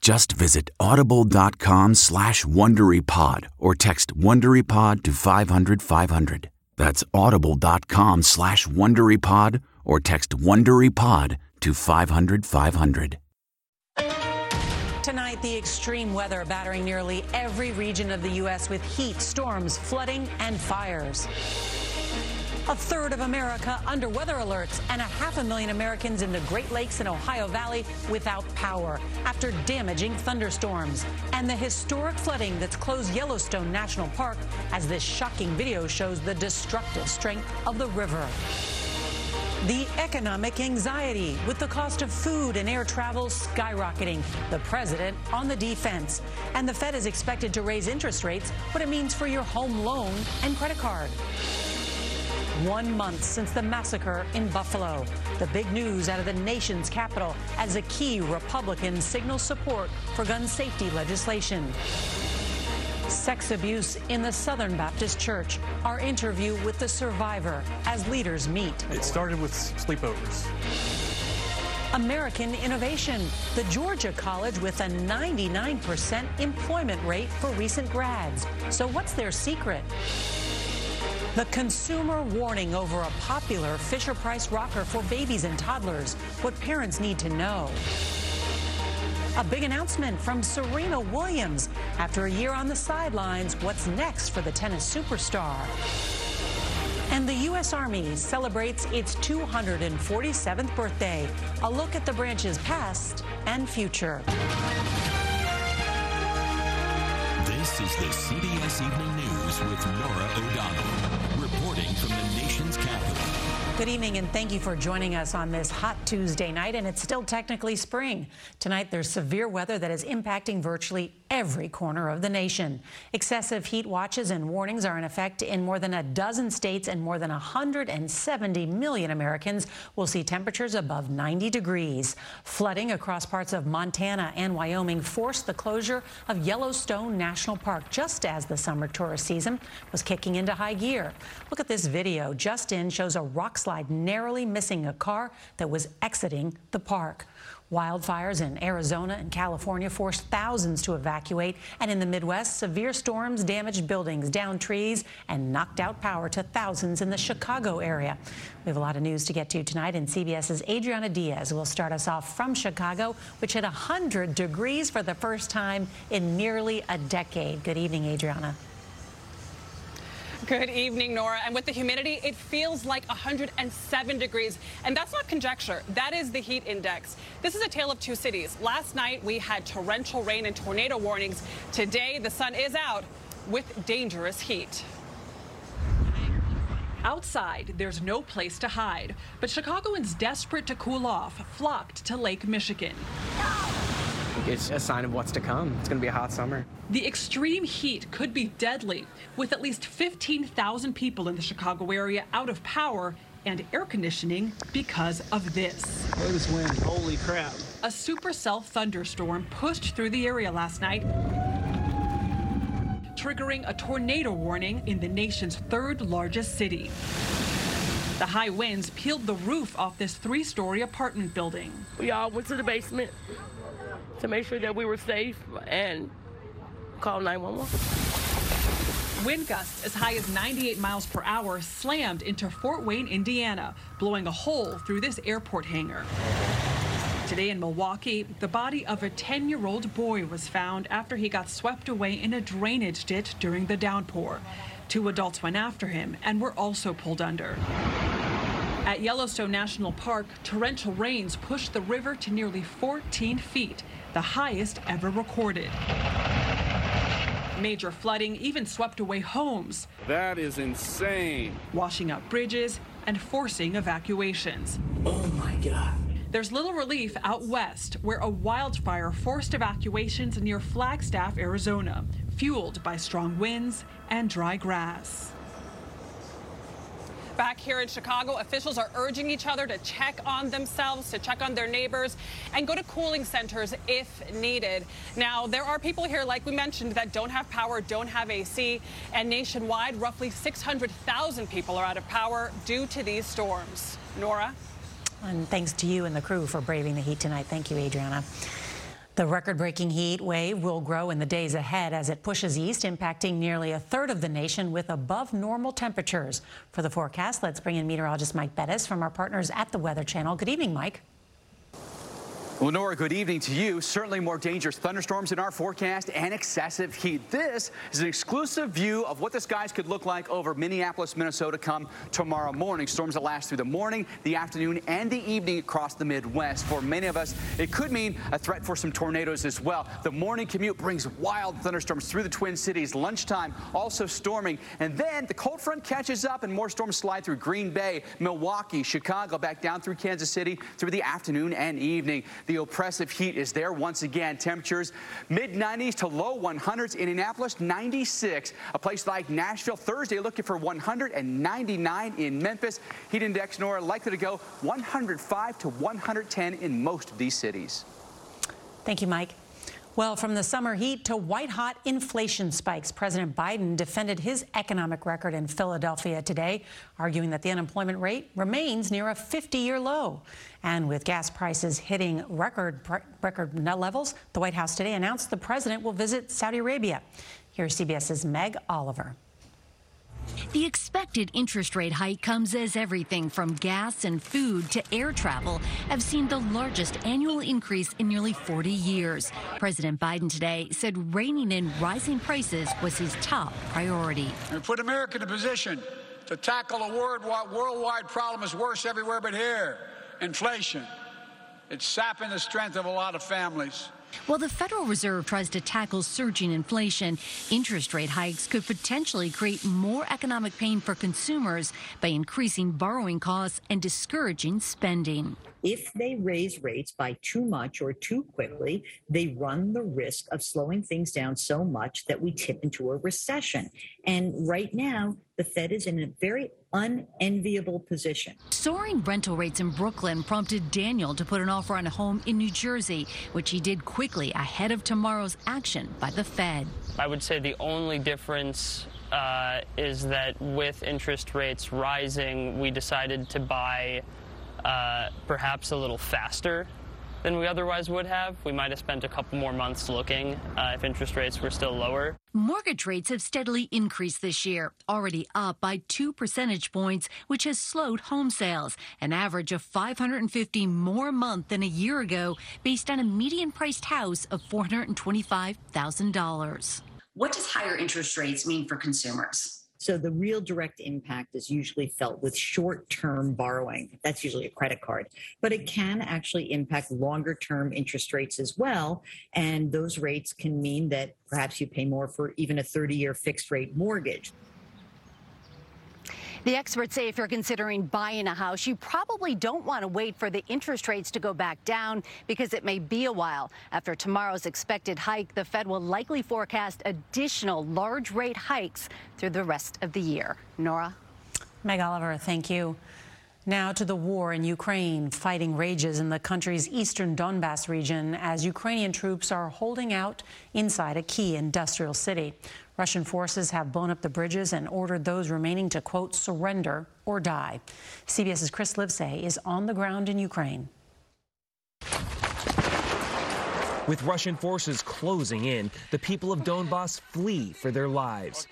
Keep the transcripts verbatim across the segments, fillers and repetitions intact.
Just visit audible.com slash WonderyPod or text WonderyPod to five hundred five hundred. That's audible.com slash WonderyPod or text WonderyPod to five hundred five hundred. Tonight, the extreme weather battering nearly every region of the U S with heat, storms, flooding, and fires. A third of America under weather alerts and a half a million Americans in the Great Lakes and Ohio Valley without power after damaging thunderstorms and the historic flooding that's closed Yellowstone National Park, as this shocking video shows the destructive strength of the river. The economic anxiety with the cost of food and air travel skyrocketing, the president on the defense, and the Fed is expected to raise interest rates, what it means for your home loan and credit card. One month since the massacre in Buffalo. The big news out of the nation's capital as a key Republican signals support for gun safety legislation. Sex abuse in the Southern Baptist Church. Our interview with the survivor as leaders meet. It started with sleepovers. American innovation. The Georgia college with a ninety-nine percent employment rate for recent grads. So what's their secret? The consumer warning over a popular Fisher-Price rocker for babies and toddlers. What parents need to know. A big announcement from Serena Williams. After a year on the sidelines, what's next for the tennis superstar? And the U S Army celebrates its two hundred forty-seventh birthday. A look at the branch's past and future. This is the C B S Evening News with Nora O'Donnell, reporting from the nation's capital. Good evening, and thank you for joining us on this hot Tuesday night, and it's still technically spring. Tonight, there's severe weather that is impacting virtually every corner of the nation. Excessive heat watches and warnings are in effect in more than a dozen states, and more than one hundred seventy million Americans will see temperatures above ninety degrees. Flooding across parts of Montana and Wyoming forced the closure of Yellowstone National Park just as the summer tourist season was kicking into high gear. Look at this video. Just in shows a rock slide narrowly missing a car that was exiting the park. Wildfires in Arizona and California forced thousands to evacuate, and in the Midwest, severe storms damaged buildings, downed trees, and knocked out power to thousands in the Chicago area. We have a lot of news to get to tonight, and CBS's Adriana Diaz will start us off from Chicago, which hit one hundred degrees for the first time in nearly a decade. Good evening, Adriana. Good evening, Nora. And with the humidity, it feels like one hundred seven degrees. And that's not conjecture. That is the heat index. This is a tale of two cities. Last night, we had torrential rain and tornado warnings. Today, the sun is out with dangerous heat. Outside, there's no place to hide. But Chicagoans desperate to cool off flocked to Lake Michigan. No! it's a sign of what's to come. It's going to be a hot summer. The extreme heat could be deadly, with at least fifteen thousand people in the Chicago area out of power and air conditioning because of this. Look at this wind. Holy crap. A supercell thunderstorm pushed through the area last night, triggering a tornado warning in the nation's third largest city. The high winds peeled the roof off this three-story apartment building. We all went to the basement to make sure that we were safe and called nine one one. Wind gusts as high as ninety-eight miles per hour slammed into Fort Wayne, Indiana, blowing a hole through this airport hangar. Today in Milwaukee, the body of a ten-year-old boy was found after he got swept away in a drainage ditch during the downpour. Two adults went after him and were also pulled under. At Yellowstone National Park, torrential rains pushed the river to nearly fourteen feet, the highest ever recorded. Major flooding even swept away homes. That is insane. Washing up bridges and forcing evacuations. Oh my God. There's little relief out west, where a wildfire forced evacuations near Flagstaff, Arizona, fueled by strong winds and dry grass. Back here in Chicago, officials are urging each other to check on themselves, to check on their neighbors, and go to cooling centers if needed. Now, there are people here, like we mentioned, that don't have power, don't have A C, and nationwide, roughly six hundred thousand people are out of power due to these storms. Nora? And thanks to you and the crew for braving the heat tonight. Thank you, Adriana. The record-breaking heat wave will grow in the days ahead as it pushes east, impacting nearly a third of the nation with above-normal temperatures. For the forecast, let's bring in meteorologist Mike Bettes from our partners at the Weather Channel. Good evening, Mike. Well, Nora, good evening to you. Certainly more dangerous thunderstorms in our forecast and excessive heat. This is an exclusive view of what the skies could look like over Minneapolis, Minnesota come tomorrow morning. Storms that last through the morning, the afternoon, and the evening across the Midwest. For many of us, it could mean a threat for some tornadoes as well. The morning commute brings wild thunderstorms through the Twin Cities. Lunchtime also storming. And then the cold front catches up and more storms slide through Green Bay, Milwaukee, Chicago, back down through Kansas City through the afternoon and evening. The oppressive heat is there once again. Temperatures mid nineties to low hundreds. Indianapolis, ninety-six. A place like Nashville Thursday looking for one hundred ninety-nine in Memphis. Heat index, Nora, likely to go one hundred five to one hundred ten in most of these cities. Thank you, Mike. Well, from the summer heat to white-hot inflation spikes, President Biden defended his economic record in Philadelphia today, arguing that the unemployment rate remains near a fifty-year low. And with gas prices hitting record record levels, the White House today announced the president will visit Saudi Arabia. Here's C B S's Meg Oliver. The expected interest rate hike comes as everything from gas and food to air travel have seen the largest annual increase in nearly forty years. President Biden today said reining in rising prices was his top priority. We put America in a position to tackle a worldwide problem that's worse everywhere but here, inflation. It's sapping the strength of a lot of families. While the Federal Reserve tries to tackle surging inflation, interest rate hikes could potentially create more economic pain for consumers by increasing borrowing costs and discouraging spending. If they raise rates by too much or too quickly, they run the risk of slowing things down so much that we tip into a recession. And right now, the Fed is in a very unenviable position. Soaring rental rates in Brooklyn prompted Daniel to put an offer on a home in New Jersey, which he did quickly ahead of tomorrow's action by the Fed. I would say the only difference uh, is that with interest rates rising, we decided to buy uh, perhaps a little faster than we otherwise would have. We might have spent a couple more months looking uh, if interest rates were still lower. Mortgage rates have steadily increased this year, already up by two percentage points, which has slowed home sales, an average of five hundred fifty more a month than a year ago, based on a median-priced house of four hundred twenty-five thousand dollars. What does higher interest rates mean for consumers? So the real direct impact is usually felt with short-term borrowing. That's usually a credit card. But it can actually impact longer-term interest rates as well. And those rates can mean that perhaps you pay more for even a thirty-year fixed-rate mortgage. The experts say if you're considering buying a house, you probably don't want to wait for the interest rates to go back down because it may be a while. After tomorrow's expected hike, the Fed will likely forecast additional large rate hikes through the rest of the year. Nora? Meg Oliver, thank you. Now to the war in Ukraine. Fighting rages in the country's eastern Donbas region as Ukrainian troops are holding out inside a key industrial city. Russian forces have blown up the bridges and ordered those remaining to, quote, surrender or die. CBS's Chris Livesay is on the ground in Ukraine. With Russian forces closing in, the people of Donbas flee for their lives.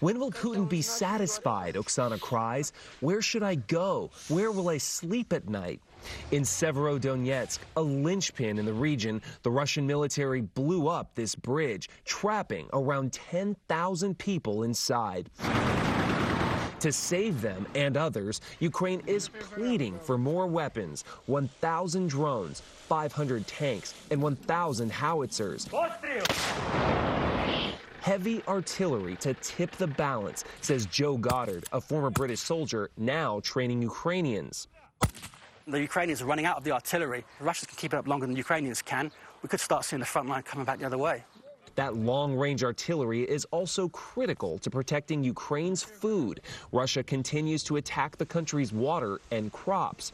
When will Putin be satisfied? Oksana cries. Where should I go? Where will I sleep at night? In Severodonetsk, a linchpin in the region, the Russian military blew up this bridge, trapping around ten thousand people inside. To save them and others, Ukraine is pleading for more weapons, one thousand drones, five hundred tanks, and one thousand howitzers. Heavy artillery to tip the balance, says Joe Goddard, a former British soldier now training Ukrainians. The Ukrainians are running out of the artillery. The Russians can keep it up longer than the Ukrainians can. We could start seeing the front line coming back the other way. That long-range artillery is also critical to protecting Ukraine's food. Russia continues to attack the country's water and crops,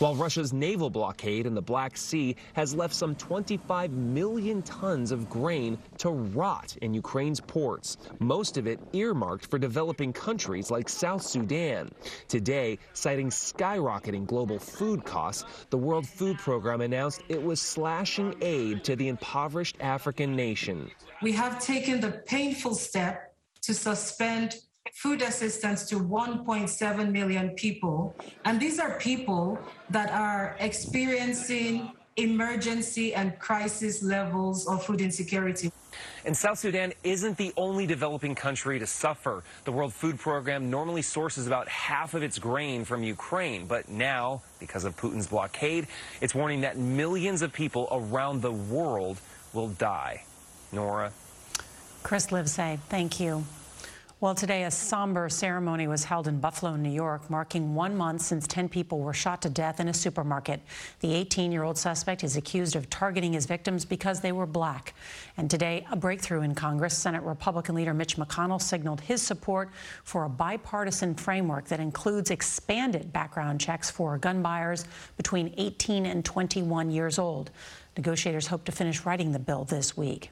while Russia's naval blockade in the Black Sea has left some twenty-five million tons of grain to rot in Ukraine's ports, most of it earmarked for developing countries like South Sudan. Today, citing skyrocketing global food costs, the World Food Program announced it was slashing aid to the impoverished African nation. We have taken the painful step to suspend food assistance to one point seven million people. And these are people that are experiencing emergency and crisis levels of food insecurity. And South Sudan isn't the only developing country to suffer. The World Food Program normally sources about half of its grain from Ukraine, but now, because of Putin's blockade, it's warning that millions of people around the world will die. Nora? Chris Livesay, thank you. Well, today a somber ceremony was held in Buffalo, New York, marking one month since ten people were shot to death in a supermarket. The eighteen-year-old suspect is accused of targeting his victims because they were black. And today, a breakthrough in Congress. Senate Republican leader Mitch McConnell signaled his support for a bipartisan framework that includes expanded background checks for gun buyers between eighteen and twenty-one years old. Negotiators hope to finish writing the bill this week.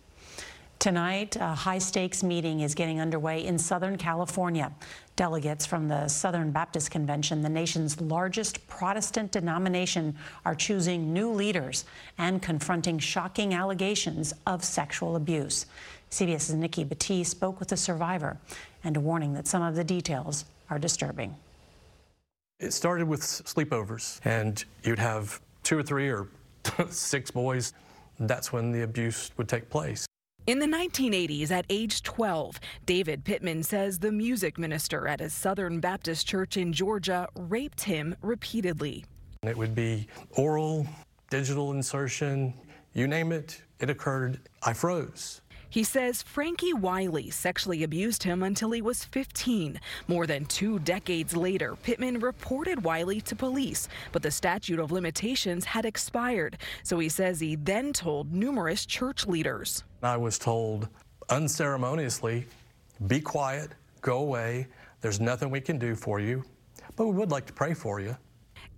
Tonight, a high-stakes meeting is getting underway in Southern California. Delegates from the Southern Baptist Convention, the nation's largest Protestant denomination, are choosing new leaders and confronting shocking allegations of sexual abuse. CBS's Nikki Bettes spoke with a survivor and a warning that some of the details are disturbing. It started with sleepovers, and you'd have two or three or six boys. That's when the abuse would take place. In the nineteen eighties, at age twelve, David Pittman says the music minister at a Southern Baptist church in Georgia raped him repeatedly. It would be oral, digital insertion, you name it, it occurred. I froze. He says Frankie Wiley sexually abused him until he was fifteen. More than two decades later, Pittman reported Wiley to police, but the statute of limitations had expired, so he says he then told numerous church leaders. I was told unceremoniously, be quiet, go away, there's nothing we can do for you, but we would like to pray for you.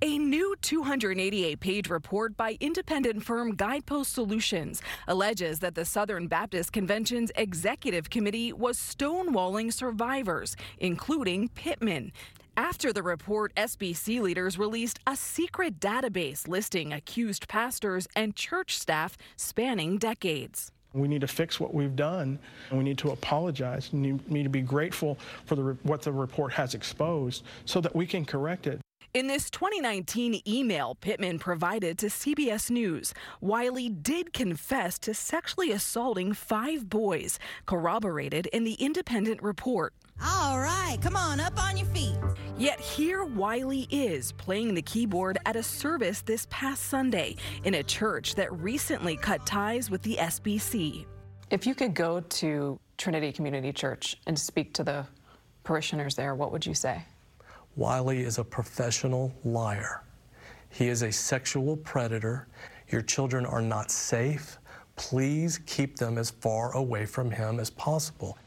A new two hundred eighty-eight page report by independent firm Guidepost Solutions alleges that the Southern Baptist Convention's executive committee was stonewalling survivors, including Pittman. After the report, S B C leaders released a secret database listing accused pastors and church staff spanning decades. We need to fix what we've done, and we need to apologize. We need to be grateful for the, what the report has exposed so that we can correct it. In this twenty nineteen email Pittman provided to C B S News, Wiley did confess to sexually assaulting five boys, corroborated in the independent report. All right, come on, up on your feet. Yet here Wiley is, playing the keyboard at a service this past Sunday in a church that recently cut ties with the S B C. If you could go to Trinity Community Church and speak to the parishioners there, what would you say? Wiley is a professional liar. He is a sexual predator. Your children are not safe. Please keep them as far away from him as possible.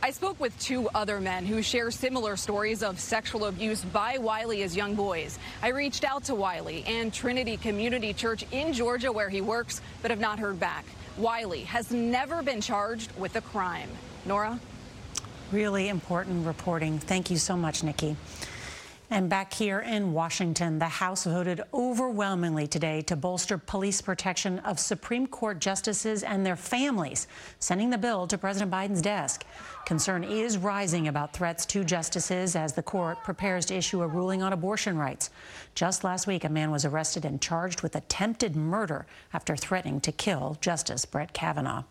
I spoke with two other men who share similar stories of sexual abuse by Wiley as young boys. I reached out to Wiley and Trinity Community Church in Georgia, where he works, but have not heard back. Wiley has never been charged with a crime. Nora? Really important reporting. Thank you so much, Nikki. And back here in Washington, the House voted overwhelmingly today to bolster police protection of Supreme Court justices and their families, sending the bill to President Biden's desk. Concern is rising about threats to justices as the court prepares to issue a ruling on abortion rights. Just last week, a man was arrested and charged with attempted murder after threatening to kill Justice Brett Kavanaugh.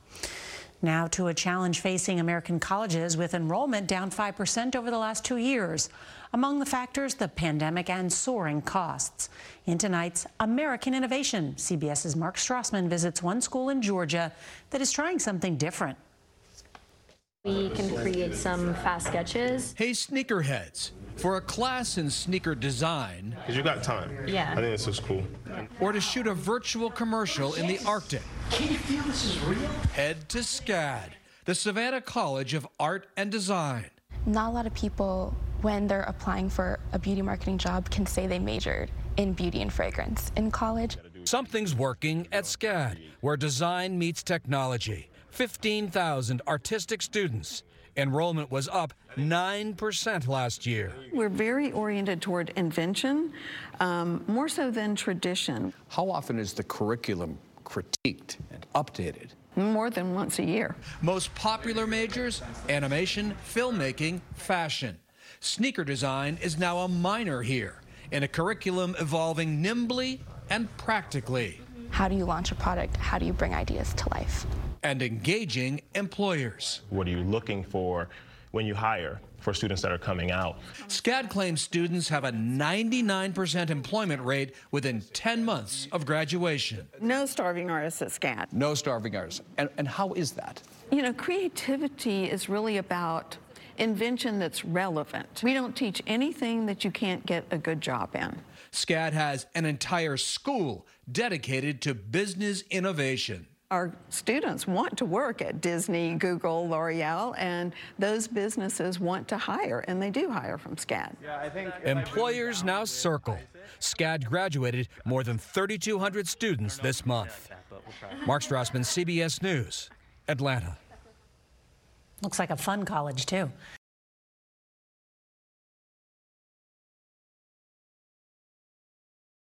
Now to a challenge facing American colleges with enrollment down five percent over the last two years. Among the factors, the pandemic and soaring costs. In tonight's American Innovation, C B S's Mark Strassman visits one school in Georgia that is trying something different. We can create some fast sketches. Hey, sneakerheads, for a class in sneaker design. Because you got time. Yeah. I think this is cool. Or to shoot a virtual commercial in the Arctic. Can you feel this is real? Head to SCAD, the Savannah College of Art and Design. Not a lot of people, when they're applying for a beauty marketing job, can say they majored in beauty and fragrance in college. Something's working at SCAD, where design meets technology. fifteen thousand artistic students. Enrollment was up nine percent last year. We're very oriented toward invention, um, more so than tradition. How often is the curriculum critiqued and updated? More than once a year. Most popular majors: animation, filmmaking, fashion. Sneaker design is now a minor here, in a curriculum evolving nimbly and practically. How do you launch a product? How do you bring ideas to life? And engaging employers. What are you looking for when you hire for students that are coming out? SCAD claims students have a ninety-nine percent employment rate within ten months of graduation. No starving artists at SCAD. No starving artists. And, and how is that? You know, creativity is really about invention that's relevant. We don't teach anything that you can't get a good job in. SCAD has an entire school dedicated to business innovation. Our students want to work at Disney, Google, L'Oreal, and those businesses want to hire, and they do hire from SCAD. Yeah, I think employers now circle. SCAD graduated more than thirty-two hundred students this month. Mark Strassman, C B S News, Atlanta. Looks like a fun college, too.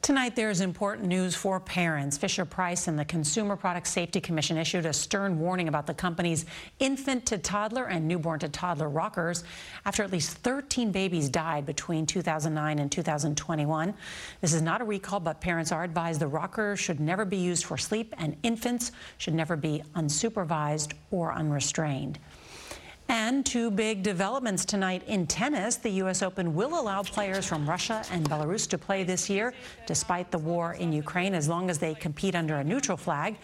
Tonight, there is important news for parents. Fisher-Price and the Consumer Product Safety Commission issued a stern warning about the company's infant-to-toddler and newborn-to-toddler rockers after at least thirteen babies died between two thousand nine and two thousand twenty-one. This is not a recall, but parents are advised the rocker should never be used for sleep, and infants should never be unsupervised or unrestrained. And two big developments tonight in tennis. The U S Open will allow players from Russia and Belarus to play this year, despite the war in Ukraine, as long as they compete under a neutral flag.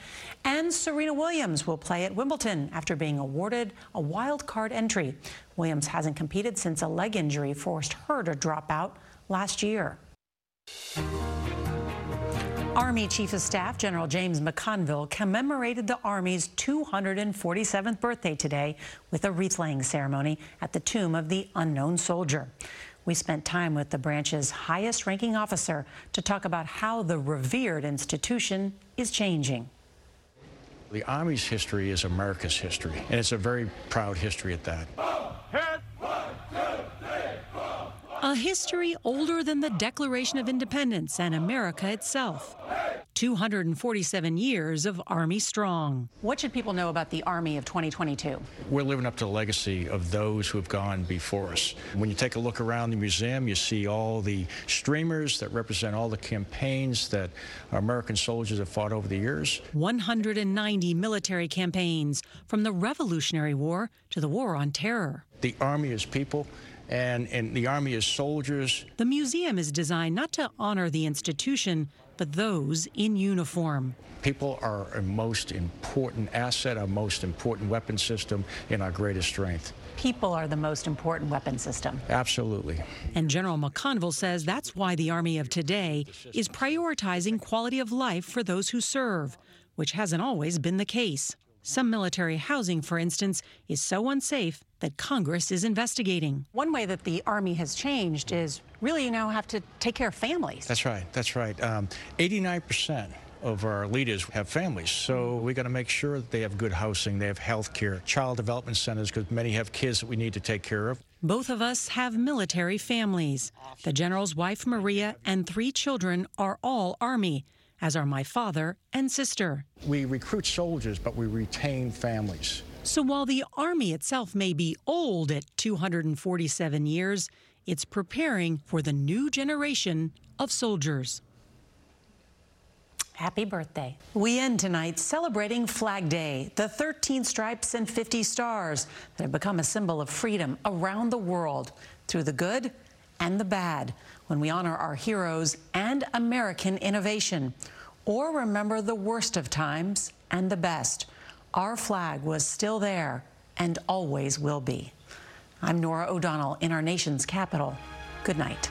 And Serena Williams will play at Wimbledon after being awarded a wild card entry. Williams hasn't competed since a leg injury forced her to drop out last year. Army Chief of Staff General James McConville commemorated the Army's two hundred forty-seventh birthday today with a wreath-laying ceremony at the Tomb of the Unknown Soldier. We spent time with the branch's highest ranking officer to talk about how the revered institution is changing. The Army's history is America's history, and it's a very proud history at that. A history older than the Declaration of Independence and America itself. two hundred forty-seven years of Army strong. What should people know about the Army of twenty twenty-two? We're living up to the legacy of those who have gone before us. When you take a look around the museum, you see all the streamers that represent all the campaigns that American soldiers have fought over the years. one hundred ninety military campaigns, from the Revolutionary War to the War on Terror. The Army is people. And, and the Army is soldiers. The museum is designed not to honor the institution, but those in uniform. People are our most important asset, our most important weapon system, and our greatest strength. People are the most important weapon system. Absolutely. And General McConville says that's why the Army of today is prioritizing quality of life for those who serve, which hasn't always been the case. Some military housing, for instance, is so unsafe that Congress is investigating. One way that the Army has changed is really you now have to take care of families. That's right, that's right. Um, eighty-nine percent of our leaders have families, so we got to make sure that they have good housing, they have health care, child development centers, because many have kids that we need to take care of. Both of us have military families. The general's wife, Maria, and three children are all Army, as are my father and sister. We recruit soldiers, but we retain families. So while the Army itself may be old at two hundred forty-seven years, it's preparing for the new generation of soldiers. Happy birthday. We end tonight celebrating Flag Day, the thirteen stripes and fifty stars that have become a symbol of freedom around the world, through the good and the bad, when we honor our heroes and American innovation, or remember the worst of times and the best. Our flag was still there and always will be. I'm Nora O'Donnell in our nation's capital. Good night.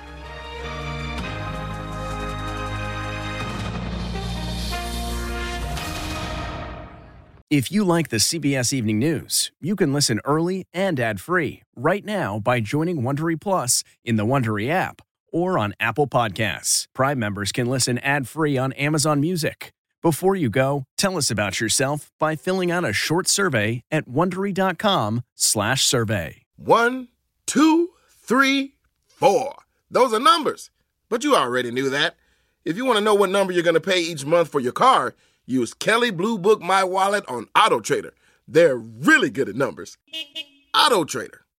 If you like the C B S Evening News, you can listen early and ad-free right now by joining Wondery Plus in the Wondery app or on Apple Podcasts. Prime members can listen ad-free on Amazon Music. Before you go, tell us about yourself by filling out a short survey at Wondery.com slash survey. One, two, three, four. Those are numbers, but you already knew that. If you want to know what number you're going to pay each month for your car, use Kelley Blue Book My Wallet on Auto Trader. They're really good at numbers. Auto Trader.